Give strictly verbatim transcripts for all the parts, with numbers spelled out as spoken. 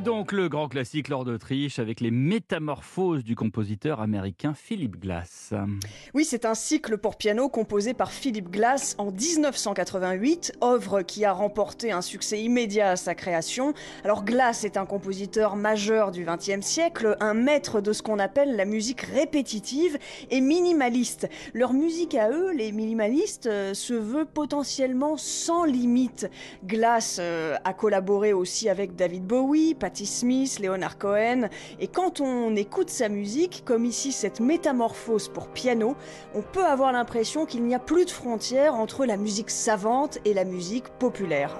Et donc le grand classique Laure Dautriche avec les métamorphoses du compositeur américain Philip Glass. Oui, c'est un cycle pour piano composé par Philip Glass en dix-neuf cent quatre-vingt-huit, œuvre qui a remporté un succès immédiat à sa création. Alors Glass est un compositeur majeur du vingtième siècle, un maître de ce qu'on appelle la musique répétitive et minimaliste. Leur musique à eux, les minimalistes, euh, se veut potentiellement sans limite. Glass euh, a collaboré aussi avec David Bowie, Patti Smith, Leonard Cohen. Et quand on écoute sa musique, comme ici cette métamorphose pour piano, on peut avoir l'impression qu'il n'y a plus de frontières entre la musique savante et la musique populaire.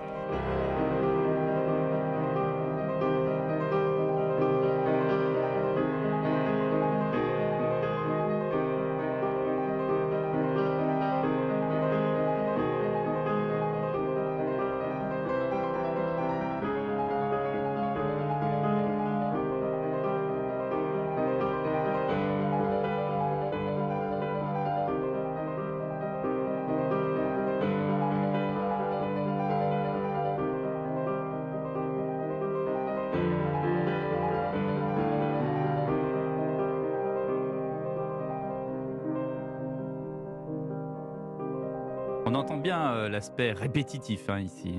On entend bien euh, l'aspect répétitif hein, ici.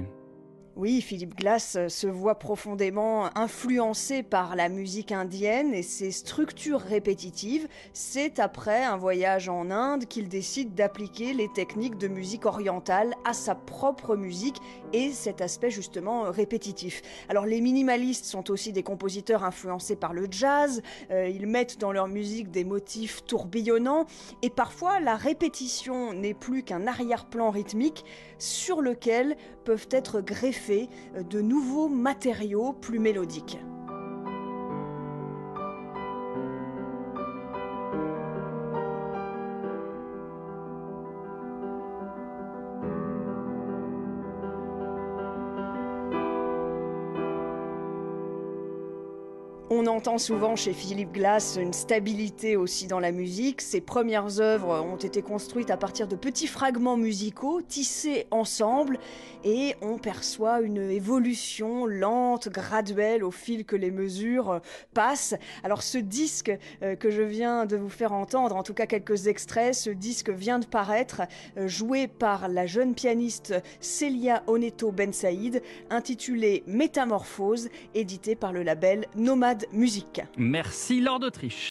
Oui, Philip Glass se voit profondément influencé par la musique indienne et ses structures répétitives. C'est après un voyage en Inde qu'il décide d'appliquer les techniques de musique orientale à sa propre musique et cet aspect justement répétitif. Alors les minimalistes sont aussi des compositeurs influencés par le jazz, euh, ils mettent dans leur musique des motifs tourbillonnants et parfois la répétition n'est plus qu'un arrière-plan rythmique sur lequel peuvent être greffés de nouveaux matériaux plus mélodiques. On entend souvent chez Philip Glass une stabilité aussi dans la musique. Ses premières œuvres ont été construites à partir de petits fragments musicaux tissés ensemble et on perçoit une évolution lente, graduelle au fil que les mesures passent. Alors ce disque que je viens de vous faire entendre, en tout cas quelques extraits, ce disque vient de paraître, joué par la jeune pianiste Célia Oneto Bensaïd, intitulé Métamorphose, édité par le label Nomade Musique. Merci Laure Dautriche.